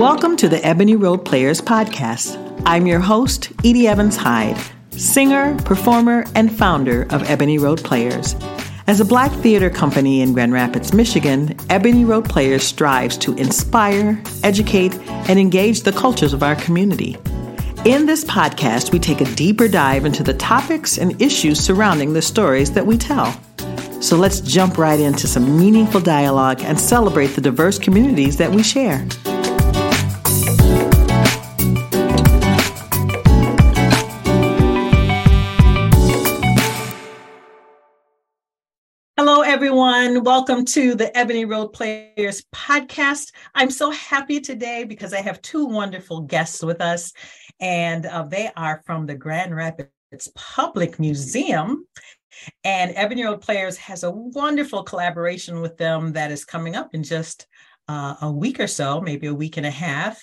Welcome to the Ebony Road Players podcast. I'm your host, Edie Evans Hyde, singer, performer, and founder of Ebony Road Players. As a Black theater company in Grand Rapids, Michigan, Ebony Road Players strives to inspire, educate, and engage the cultures of our community. In this podcast, we take a deeper dive into the topics and issues surrounding the stories that we tell. So let's jump right into some meaningful dialogue and celebrate the diverse communities that we share. Hello, everyone. Welcome to the Ebony Road Players podcast. I'm so happy today because I have two wonderful guests with us, and they are from the Grand Rapids Public Museum. And Ebony Road Players has a wonderful collaboration with them that is coming up in just a week or so, maybe a week and a half.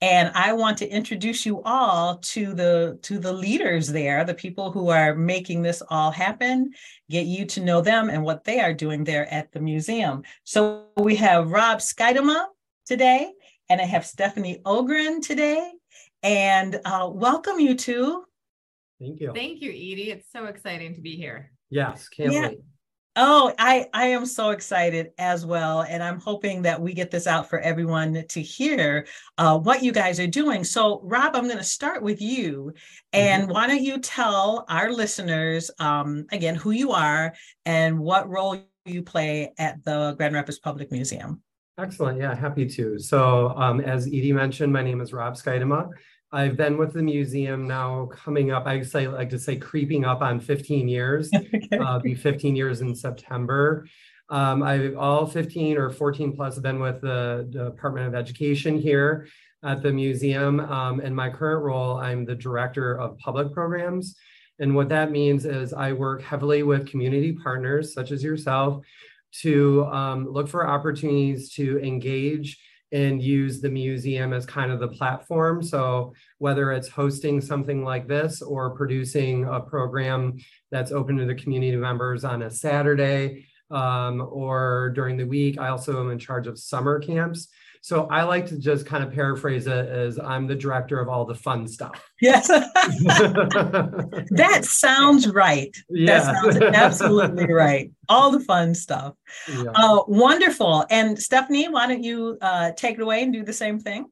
And I want to introduce you all to the leaders there, the people who are making this all happen, get you to know them and what they are doing there at the museum. So we have Rob Schuitema today, and I have Stephanie Ogren today. And welcome you two. Thank you. Thank you, Edie. It's so exciting to be here. Yes, can't wait. Oh, I am so excited as well. And I'm hoping that we get this out for everyone to hear what you guys are doing. So Rob, I'm going to start with you. And Why don't you tell our listeners, again, who you are and what role you play at the Grand Rapids Public Museum? Excellent. Yeah, happy to. So as Edie mentioned, my name is Rob Schuitema. I've been with the museum now coming up, I like to say creeping up on 15 years, be 15 years in September. I've all 15 or 14 plus been with the Department of Education here at the museum. In my current role, I'm the director of public programs. And what that means is I work heavily with community partners such as yourself to look for opportunities to engage and use the museum as kind of the platform. So whether it's hosting something like this or producing a program that's open to the community members on a Saturday or during the week, I also am in charge of summer camps. So I like to just kind of paraphrase it as I'm the director of all the fun stuff. Yes. That sounds right. Yeah. That sounds absolutely right. All the fun stuff. Yeah. Wonderful. And Stephanie, why don't you take it away and do the same thing?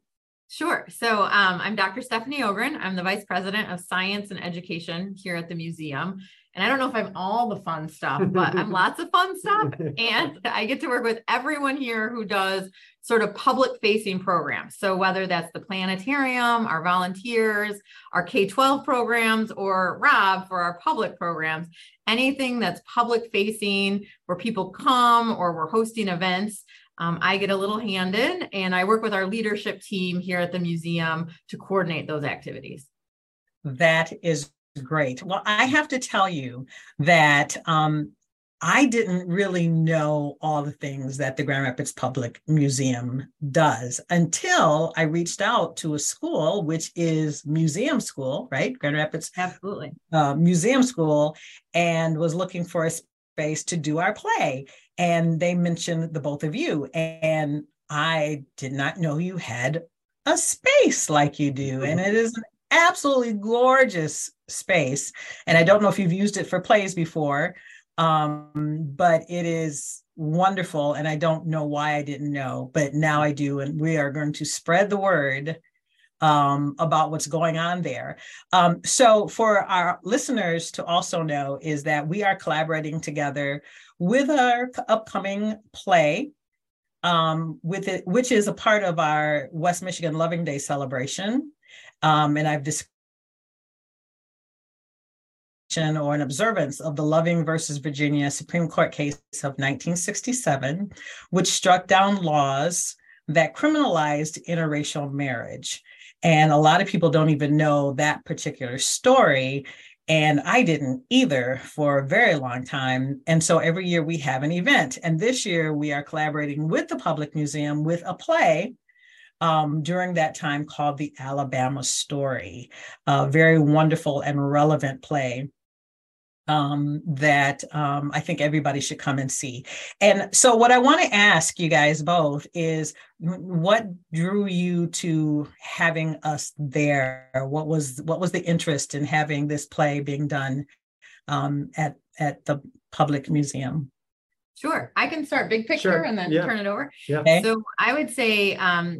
Sure. So I'm Dr. Stephanie Ogren. I'm the Vice President of Science and Education here at the museum. And I don't know if I'm all the fun stuff, but I'm lots of fun stuff. And I get to work with everyone here who does sort of public-facing programs. So whether that's the planetarium, our volunteers, our K-12 programs, or Rob for our public programs, anything that's public-facing where people come or we're hosting events, I get a little hand in, and I work with our leadership team here at the museum to coordinate those activities. That is great. Well, I have to tell you that I didn't really know all the things that the Grand Rapids Public Museum does until I reached out to a school, which is Museum School, right? Grand Rapids absolutely Museum School, and was looking for a space to do our play. And they mentioned the both of you, and I did not know you had a space like you do, and it is an absolutely gorgeous space. And I don't know if you've used it for plays before, but it is wonderful. And I don't know why I didn't know, but now I do. And we are going to spread the word about what's going on there. So for our listeners to also know is that we are collaborating together with our upcoming play, with it, which is a part of our West Michigan Loving Day celebration. And I've discussed or an observance of the Loving versus Virginia Supreme Court case of 1967, which struck down laws that criminalized interracial marriage. And a lot of people don't even know that particular story. And I didn't either for a very long time. And so every year we have an event. And this year we are collaborating with the Public Museum with a play during that time called The Alabama Story, a very wonderful and relevant play that I think everybody should come and see. And so what I want to ask you guys both is, what drew you to having us there? What was the interest in having this play being done at the public museum? Sure. I can start big picture and then turn it over. Yeah. Okay. So I would say, as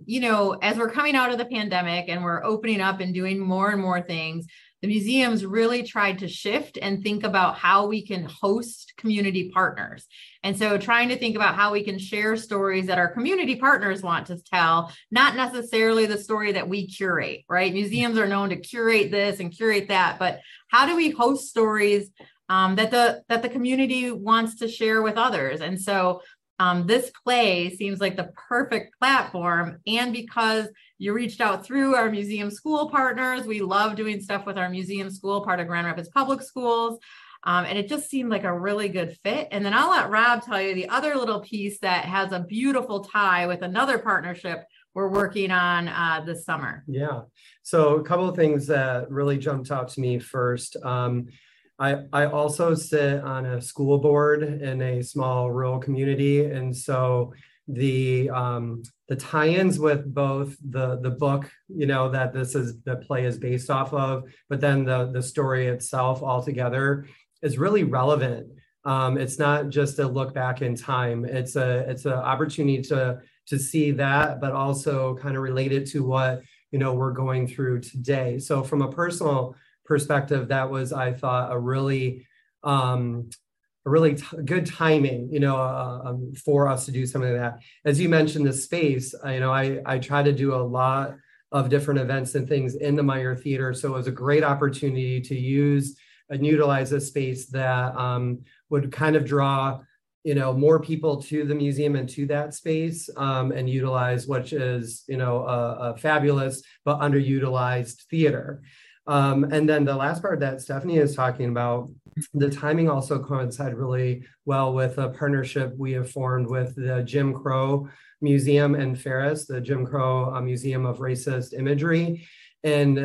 we're coming out of the pandemic and we're opening up and doing more and more things, the museums really tried to shift and think about how we can host community partners. And so trying to think about how we can share stories that our community partners want to tell, not necessarily the story that we curate, right? Museums are known to curate this and curate that, but how do we host stories that the community wants to share with others? And so this play seems like the perfect platform. And because you reached out through our museum school partners, we love doing stuff with our museum school, part of Grand Rapids Public Schools. And it just seemed like a really good fit. And then I'll let Rob tell you the other little piece that has a beautiful tie with another partnership we're working on this summer. Yeah. So a couple of things that really jumped out to me first. I also sit on a school board in a small rural community. And so the tie-ins with both the book, that the play is based off of, but then the story itself altogether is really relevant. It's not just a look back in time. It's an opportunity to see that, but also kind of related to what, we're going through today. So from a personal perspective, that was, I thought, a really good timing, for us to do something like that. As you mentioned, the space, I try to do a lot of different events and things in the Meijer Theater. So it was a great opportunity to use and utilize a space that would kind of draw, more people to the museum and to that space, and utilize, which is, a fabulous but underutilized theater. And then the last part that Stephanie is talking about, the timing also coincides really well with a partnership we have formed with the Jim Crow Museum in Ferris, the Jim Crow Museum of Racist Imagery. And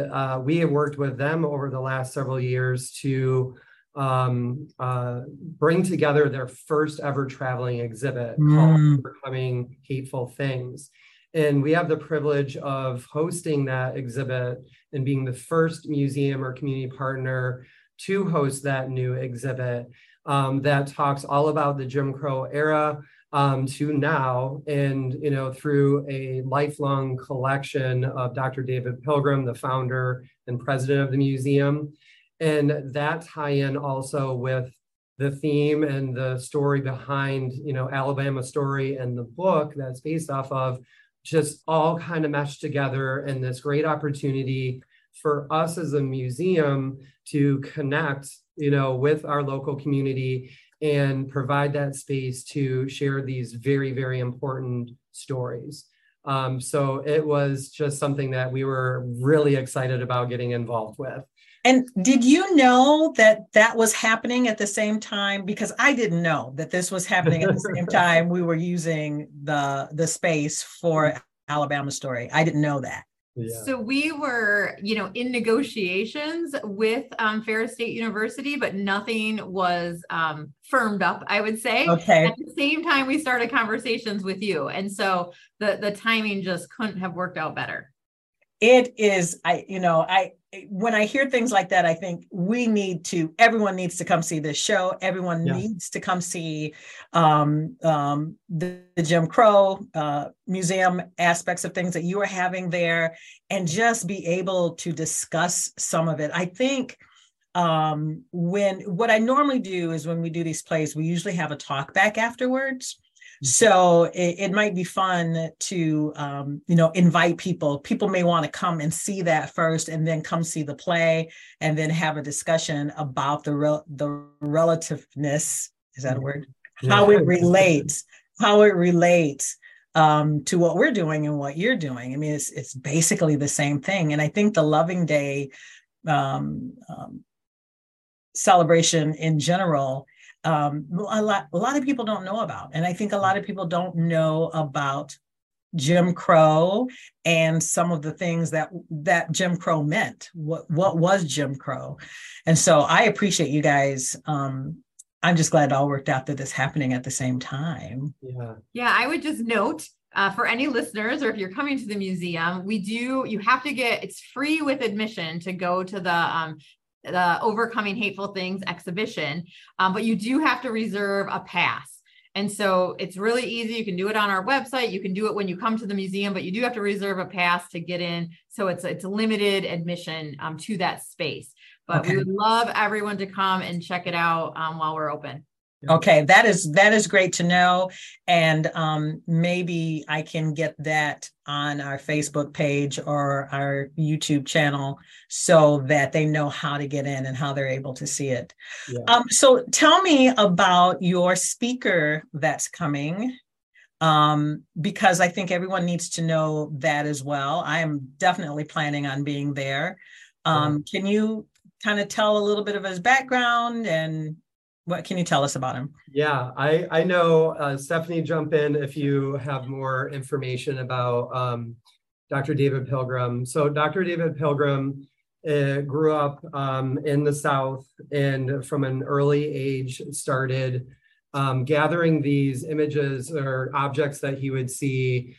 we have worked with them over the last several years to bring together their first ever traveling exhibit called Overcoming Hateful Things. And we have the privilege of hosting that exhibit and being the first museum or community partner to host that new exhibit that talks all about the Jim Crow era to now. And, through a lifelong collection of Dr. David Pilgrim, the founder and president of the museum. And that tie-in also with the theme and the story behind, Alabama Story and the book that's based off of, just all kind of meshed together in this great opportunity for us as a museum to connect, with our local community and provide that space to share these very, very important stories. So it was just something that we were really excited about getting involved with. And did you know that was happening at the same time? Because I didn't know that this was happening at the same time we were using the space for Alabama Story. I didn't know that. Yeah. So we were, in negotiations with Ferris State University, but nothing was firmed up, I would say. Okay. At the same time, we started conversations with you. And so the timing just couldn't have worked out better. It is, when I hear things like that, I think everyone needs to come see this show. Everyone needs to come see the Jim Crow Museum aspects of things that you are having there and just be able to discuss some of it. I think what I normally do is when we do these plays, we usually have a talk back afterwards. So it might be fun to, invite people. People may want to come and see that first and then come see the play and then have a discussion about the relativeness, is that a word? Yeah. How it relates to what we're doing and what you're doing. I mean, it's basically the same thing. And I think the Loving Day celebration in general, a lot of people don't know about. And I think a lot of people don't know about Jim Crow and some of the things that Jim Crow meant. What was Jim Crow? And so I appreciate you guys. I'm just glad it all worked out that this happening at the same time. Yeah, I would just note for any listeners, or if you're coming to the museum, you have to it's free with admission to go to the Overcoming Hateful Things exhibition, but you do have to reserve a pass. And so it's really easy. You can do it on our website. You can do it when you come to the museum, but you do have to reserve a pass to get in. So it's limited admission to that space. But okay, we would love everyone to come and check it out while we're open. Okay, that is great to know. And maybe I can get that on our Facebook page or our YouTube channel so that they know how to get in and how they're able to see it. Yeah. So tell me about your speaker that's coming, because I think everyone needs to know that as well. I am definitely planning on being there. Can you kind of tell a little bit of his background and what can you tell us about him? Yeah, I know, Stephanie, jump in if you have more information about Dr. David Pilgrim. So Dr. David Pilgrim grew up in the South, and from an early age started gathering these images or objects that he would see,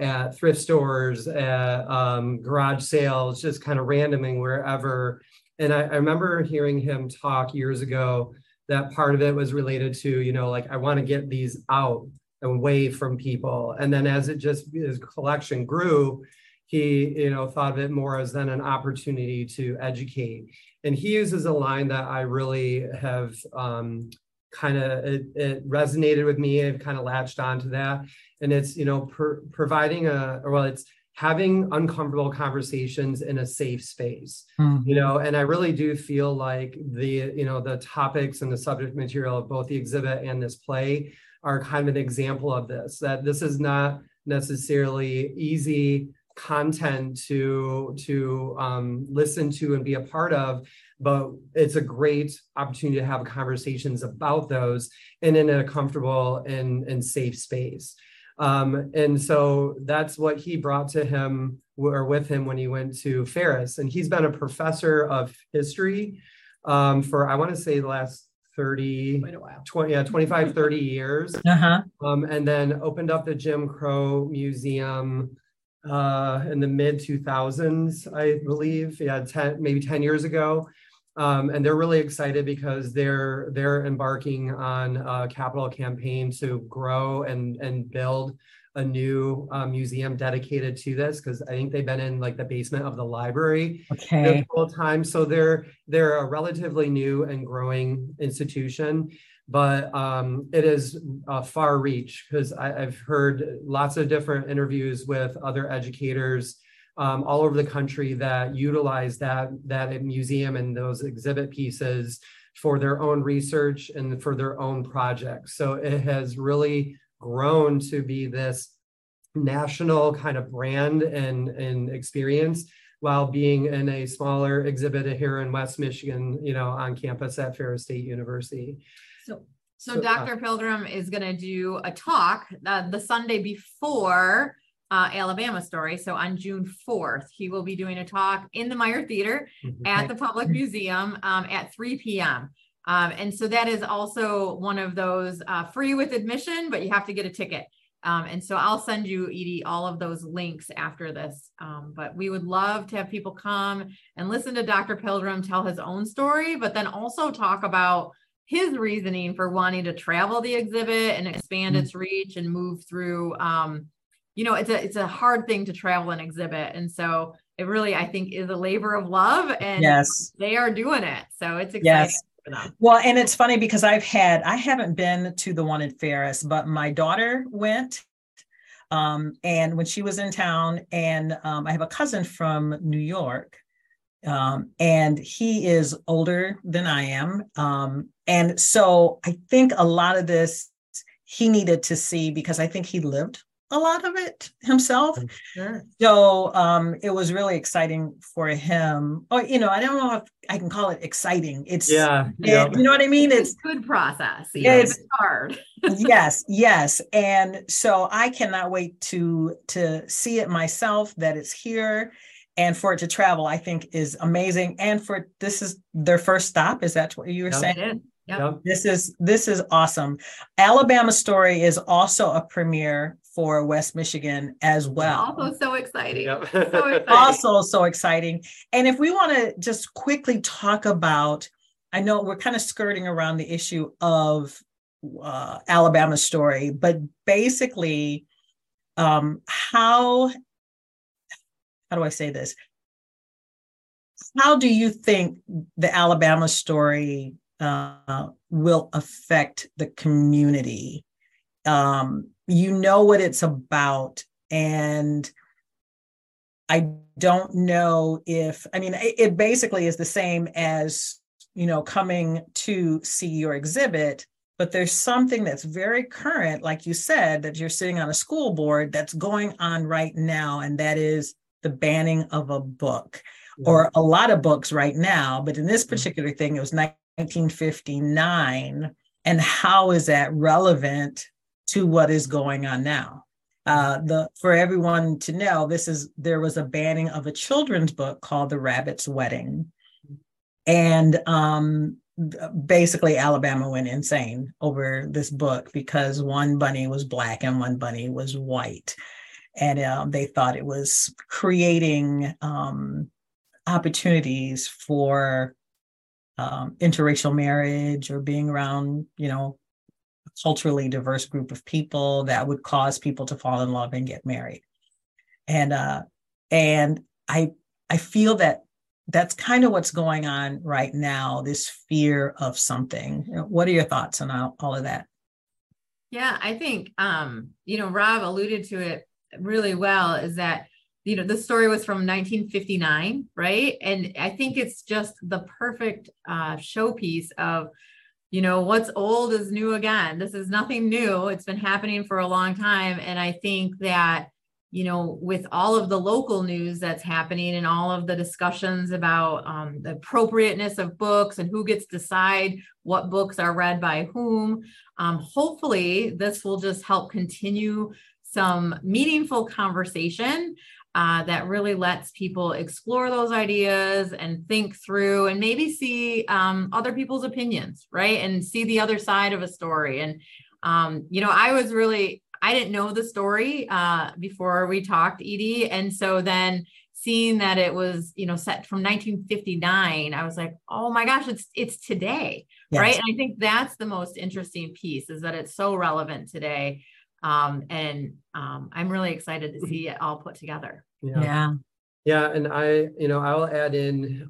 at thrift stores, at garage sales, just kind of randoming wherever. And I remember hearing him talk years ago that part of it was related to, I want to get these out and away from people. And then as his collection grew, he, thought of it more as then an opportunity to educate. And he uses a line that I really have it resonated with me and kind of latched onto that. And it's, providing it's having uncomfortable conversations in a safe space, and I really do feel like the topics and the subject material of both the exhibit and this play are kind of an example of this, that this is not necessarily easy content to listen to and be a part of, but it's a great opportunity to have conversations about those and in a comfortable and safe space. And so that's what he brought to him or with him when he went to Ferris. And he's been a professor of history for, I want to say, the last 25, 30 years. Uh-huh. And then opened up the Jim Crow Museum in the mid 2000s, I believe, 10 years ago. And they're really excited because they're embarking on a capital campaign to grow and build a new museum dedicated to this, because I think they've been in the basement of the library the whole time. So they're a relatively new and growing institution, but it is a far reach, because I've heard lots of different interviews with other educators all over the country that utilize that museum and those exhibit pieces for their own research and for their own projects. So it has really grown to be this national kind of brand and experience, while being in a smaller exhibit here in West Michigan, on campus at Ferris State University. So Dr. Pilgrim is going to do a talk the Sunday before Alabama Story. So on June 4th, he will be doing a talk in the Meijer Theater at the Public Museum at 3 p.m. And so that is also one of those free with admission, but you have to get a ticket. And so I'll send you, Edie, all of those links after this. But we would love to have people come and listen to Dr. Pilgrim tell his own story, but then also talk about his reasoning for wanting to travel the exhibit and expand its reach and move through it's a hard thing to travel an exhibit. And so it really, I think, is a labor of love, and yes, they are doing it. So it's exciting. Yes. For them. Well, and it's funny because I haven't been to the one at Ferris, but my daughter went and when she was in town, and I have a cousin from New York and he is older than I am. And so I think a lot of this he needed to see because I think he lived a lot of it himself. Sure. So it was really exciting for him. Oh, you know, I don't know if I can call it exciting. It's, yeah. You know what I mean? It's a good process. Yeah, it's hard. Yes. And so I cannot wait to see it myself, that it's here. And for it to travel, I think, is amazing. And for this is their first stop. Is that what you were saying? Yep. This is awesome. Alabama Story is also a premiere for West Michigan as well. Also so exciting. Yep. So exciting. Also so exciting. And if we want to just quickly talk about, I know we're kind of skirting around the issue of Alabama Story, but basically how do I say this? How do you think the Alabama Story will affect the community? You know what it's about. And I don't know if, I mean, it basically is the same as, you know, coming to see your exhibit, but there's something that's very current, like you said, that you're sitting on a school board that's going on right now. And that is the banning of a book, or a lot of books right now. But in this particular thing, it was 1959. And how is that relevant to what is going on now? For everyone to know, there was a banning of a children's book called The Rabbit's Wedding. And basically Alabama went insane over this book because one bunny was black and one bunny was white. And they thought it was creating opportunities for interracial marriage or being around, you know, a culturally diverse group of people that would cause people to fall in love and get married. And I feel that that's kind of what's going on right now, this fear of something. What are your thoughts on all of that? Yeah, I think, you know, Rob alluded to it really well, is that, you know, the story was from 1959, right? And I think it's just the perfect showpiece of, you know, what's old is new again. This is nothing new. It's been happening for a long time. And I think that, you know, with all of the local news that's happening and all of the discussions about the appropriateness of books and who gets to decide what books are read by whom, hopefully this will just help continue some meaningful conversation that really lets people explore those ideas and think through and maybe see other people's opinions, right? And see the other side of a story. And, you know, I didn't know the story before we talked, Edie. And so then seeing that it was, you know, set from 1959, I was like, oh my gosh, it's today, yes. Right? And I think that's the most interesting piece, is that it's so relevant today. I'm really excited to see it all put together. Yeah. And I'll add in,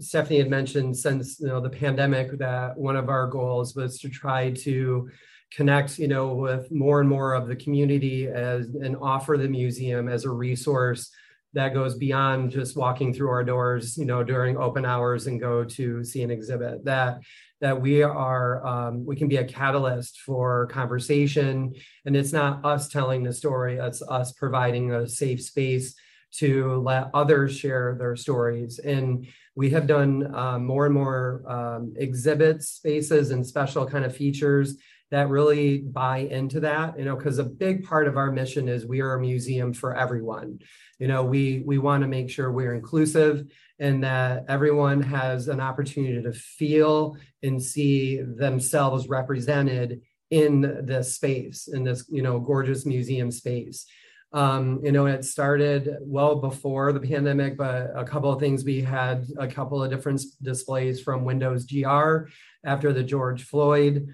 Stephanie had mentioned since, you know, the pandemic that one of our goals was to try to connect, you know, with more and more of the community and offer the museum as a resource that goes beyond just walking through our doors, you know, during open hours and go to see an exhibit, that we are, we can be a catalyst for conversation. And it's not us telling the story, it's us providing a safe space to let others share their stories. And we have done more and more exhibits, spaces, and special kind of features that really buy into that, you know, because a big part of our mission is we are a museum for everyone. You know, we want to make sure we're inclusive and that everyone has an opportunity to feel and see themselves represented in this space, in this, you know, gorgeous museum space. You know, it started well before the pandemic, but a couple of things, we had a couple of different displays from Windows GR after the George Floyd,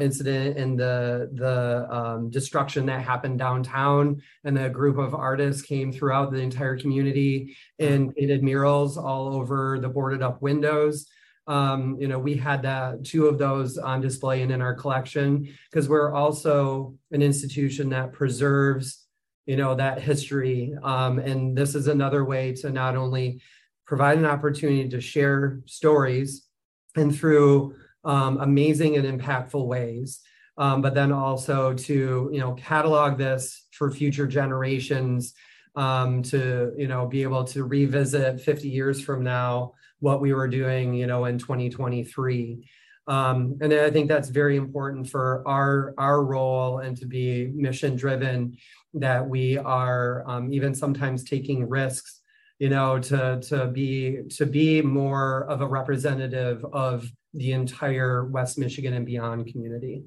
incident and the destruction that happened downtown. And a group of artists came throughout the entire community and painted murals all over the boarded up windows. You know, we had two of those on display and in our collection, because we're also an institution that preserves, you know, that history. And this is another way to not only provide an opportunity to share stories and through amazing and impactful ways, but then also to, catalog this for future generations, to, be able to revisit 50 years from now what we were doing, in 2023. And I think that's very important for our role, and to be mission driven, that we are even sometimes taking risks, to be more of a representative of the entire West Michigan and beyond community.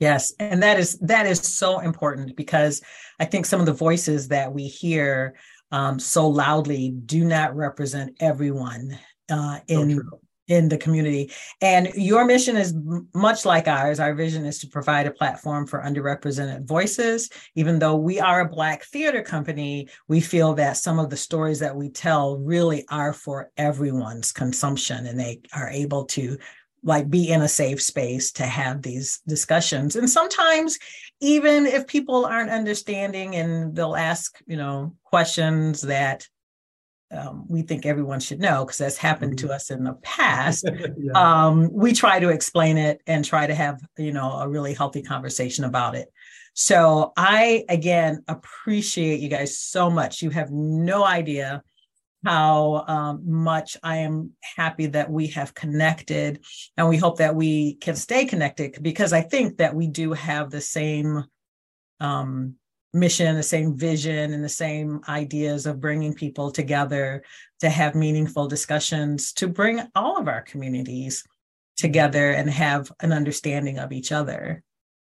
Yes. And that is so important, because I think some of the voices that we hear so loudly do not represent everyone in the community. And your mission is much like ours. Our vision is to provide a platform for underrepresented voices. Even though we are a Black theater company, we feel that some of the stories that we tell really are for everyone's consumption, and they are able to be in a safe space to have these discussions. And sometimes, even if people aren't understanding and they'll ask, questions that we think everyone should know, because that's happened to us in the past. Yeah. We try to explain it and try to have, a really healthy conversation about it. So I, again, appreciate you guys so much. You have no idea how much I am happy that we have connected, and we hope that we can stay connected, because I think that we do have the same mission, the same vision, and the same ideas of bringing people together to have meaningful discussions, to bring all of our communities together and have an understanding of each other.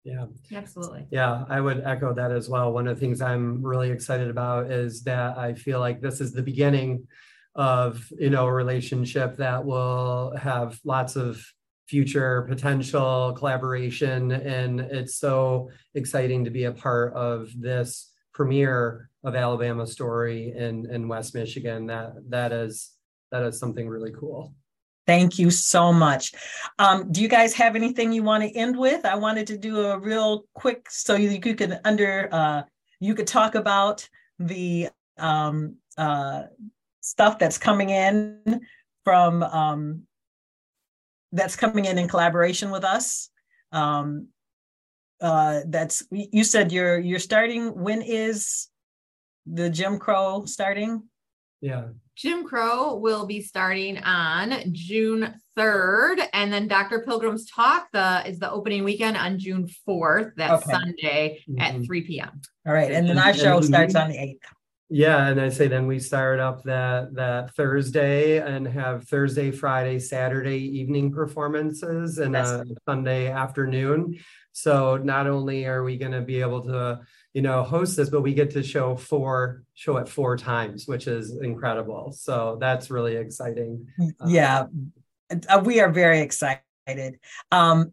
Yeah, absolutely. Yeah, I would echo that as well. One of the things I'm really excited about is that I feel like this is the beginning of, a relationship that will have lots of future potential collaboration. And it's so exciting to be a part of this premiere of Alabama Story in West Michigan. That is something really cool. Thank you so much. Do you guys have anything you want to end with? I wanted to do a real quick, so you could talk about the stuff that's coming in from in collaboration with us. You said you're starting. When is the Jim Crow starting? Yeah. Jim Crow will be starting on June 3rd. And then Dr. Pilgrim's Talk is the opening weekend on June 4th, Sunday at 3 p.m. All right. And then our show starts on the 8th. Yeah. And I say then we start up that Thursday and have Thursday, Friday, Saturday evening performances and a Sunday afternoon. So not only are we going to be able to host this, but we get to show it four times, which is incredible. So that's really exciting. Yeah, we are very excited.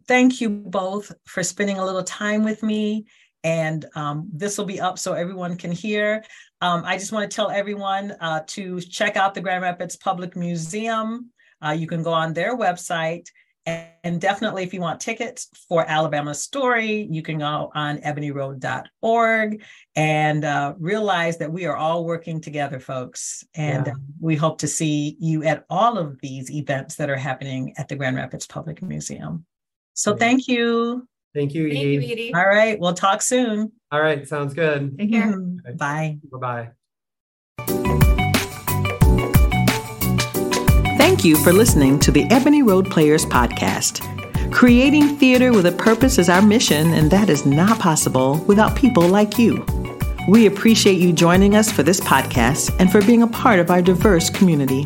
Thank you both for spending a little time with me. And this will be up so everyone can hear. I just want to tell everyone to check out the Grand Rapids Public Museum. You can go on their website. And definitely, if you want tickets for Alabama Story, you can go on ebonyroad.org and realize that we are all working together, folks. And we hope to see you at all of these events that are happening at the Grand Rapids Public Museum. So thank you. Thank you, Edie. All right. We'll talk soon. All right. Sounds good. Take care. Right. Bye. Bye-bye. Thank you for listening to the Ebony Road Players podcast. Creating theater with a purpose is our mission, and that is not possible without people like you. We appreciate you joining us for this podcast and for being a part of our diverse community.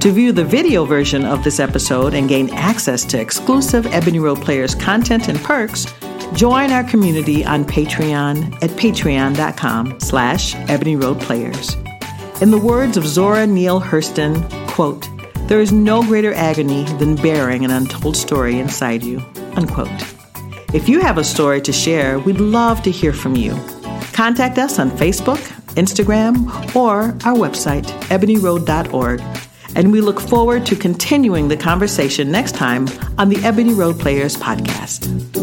To view the video version of this episode and gain access to exclusive Ebony Road Players content and perks, join our community on Patreon at patreon.com/Ebony Road Players. In the words of Zora Neale Hurston, quote, "There is no greater agony than bearing an untold story inside you," unquote. If you have a story to share, we'd love to hear from you. Contact us on Facebook, Instagram, or our website, ebonyroad.org. And we look forward to continuing the conversation next time on the Ebony Road Players podcast.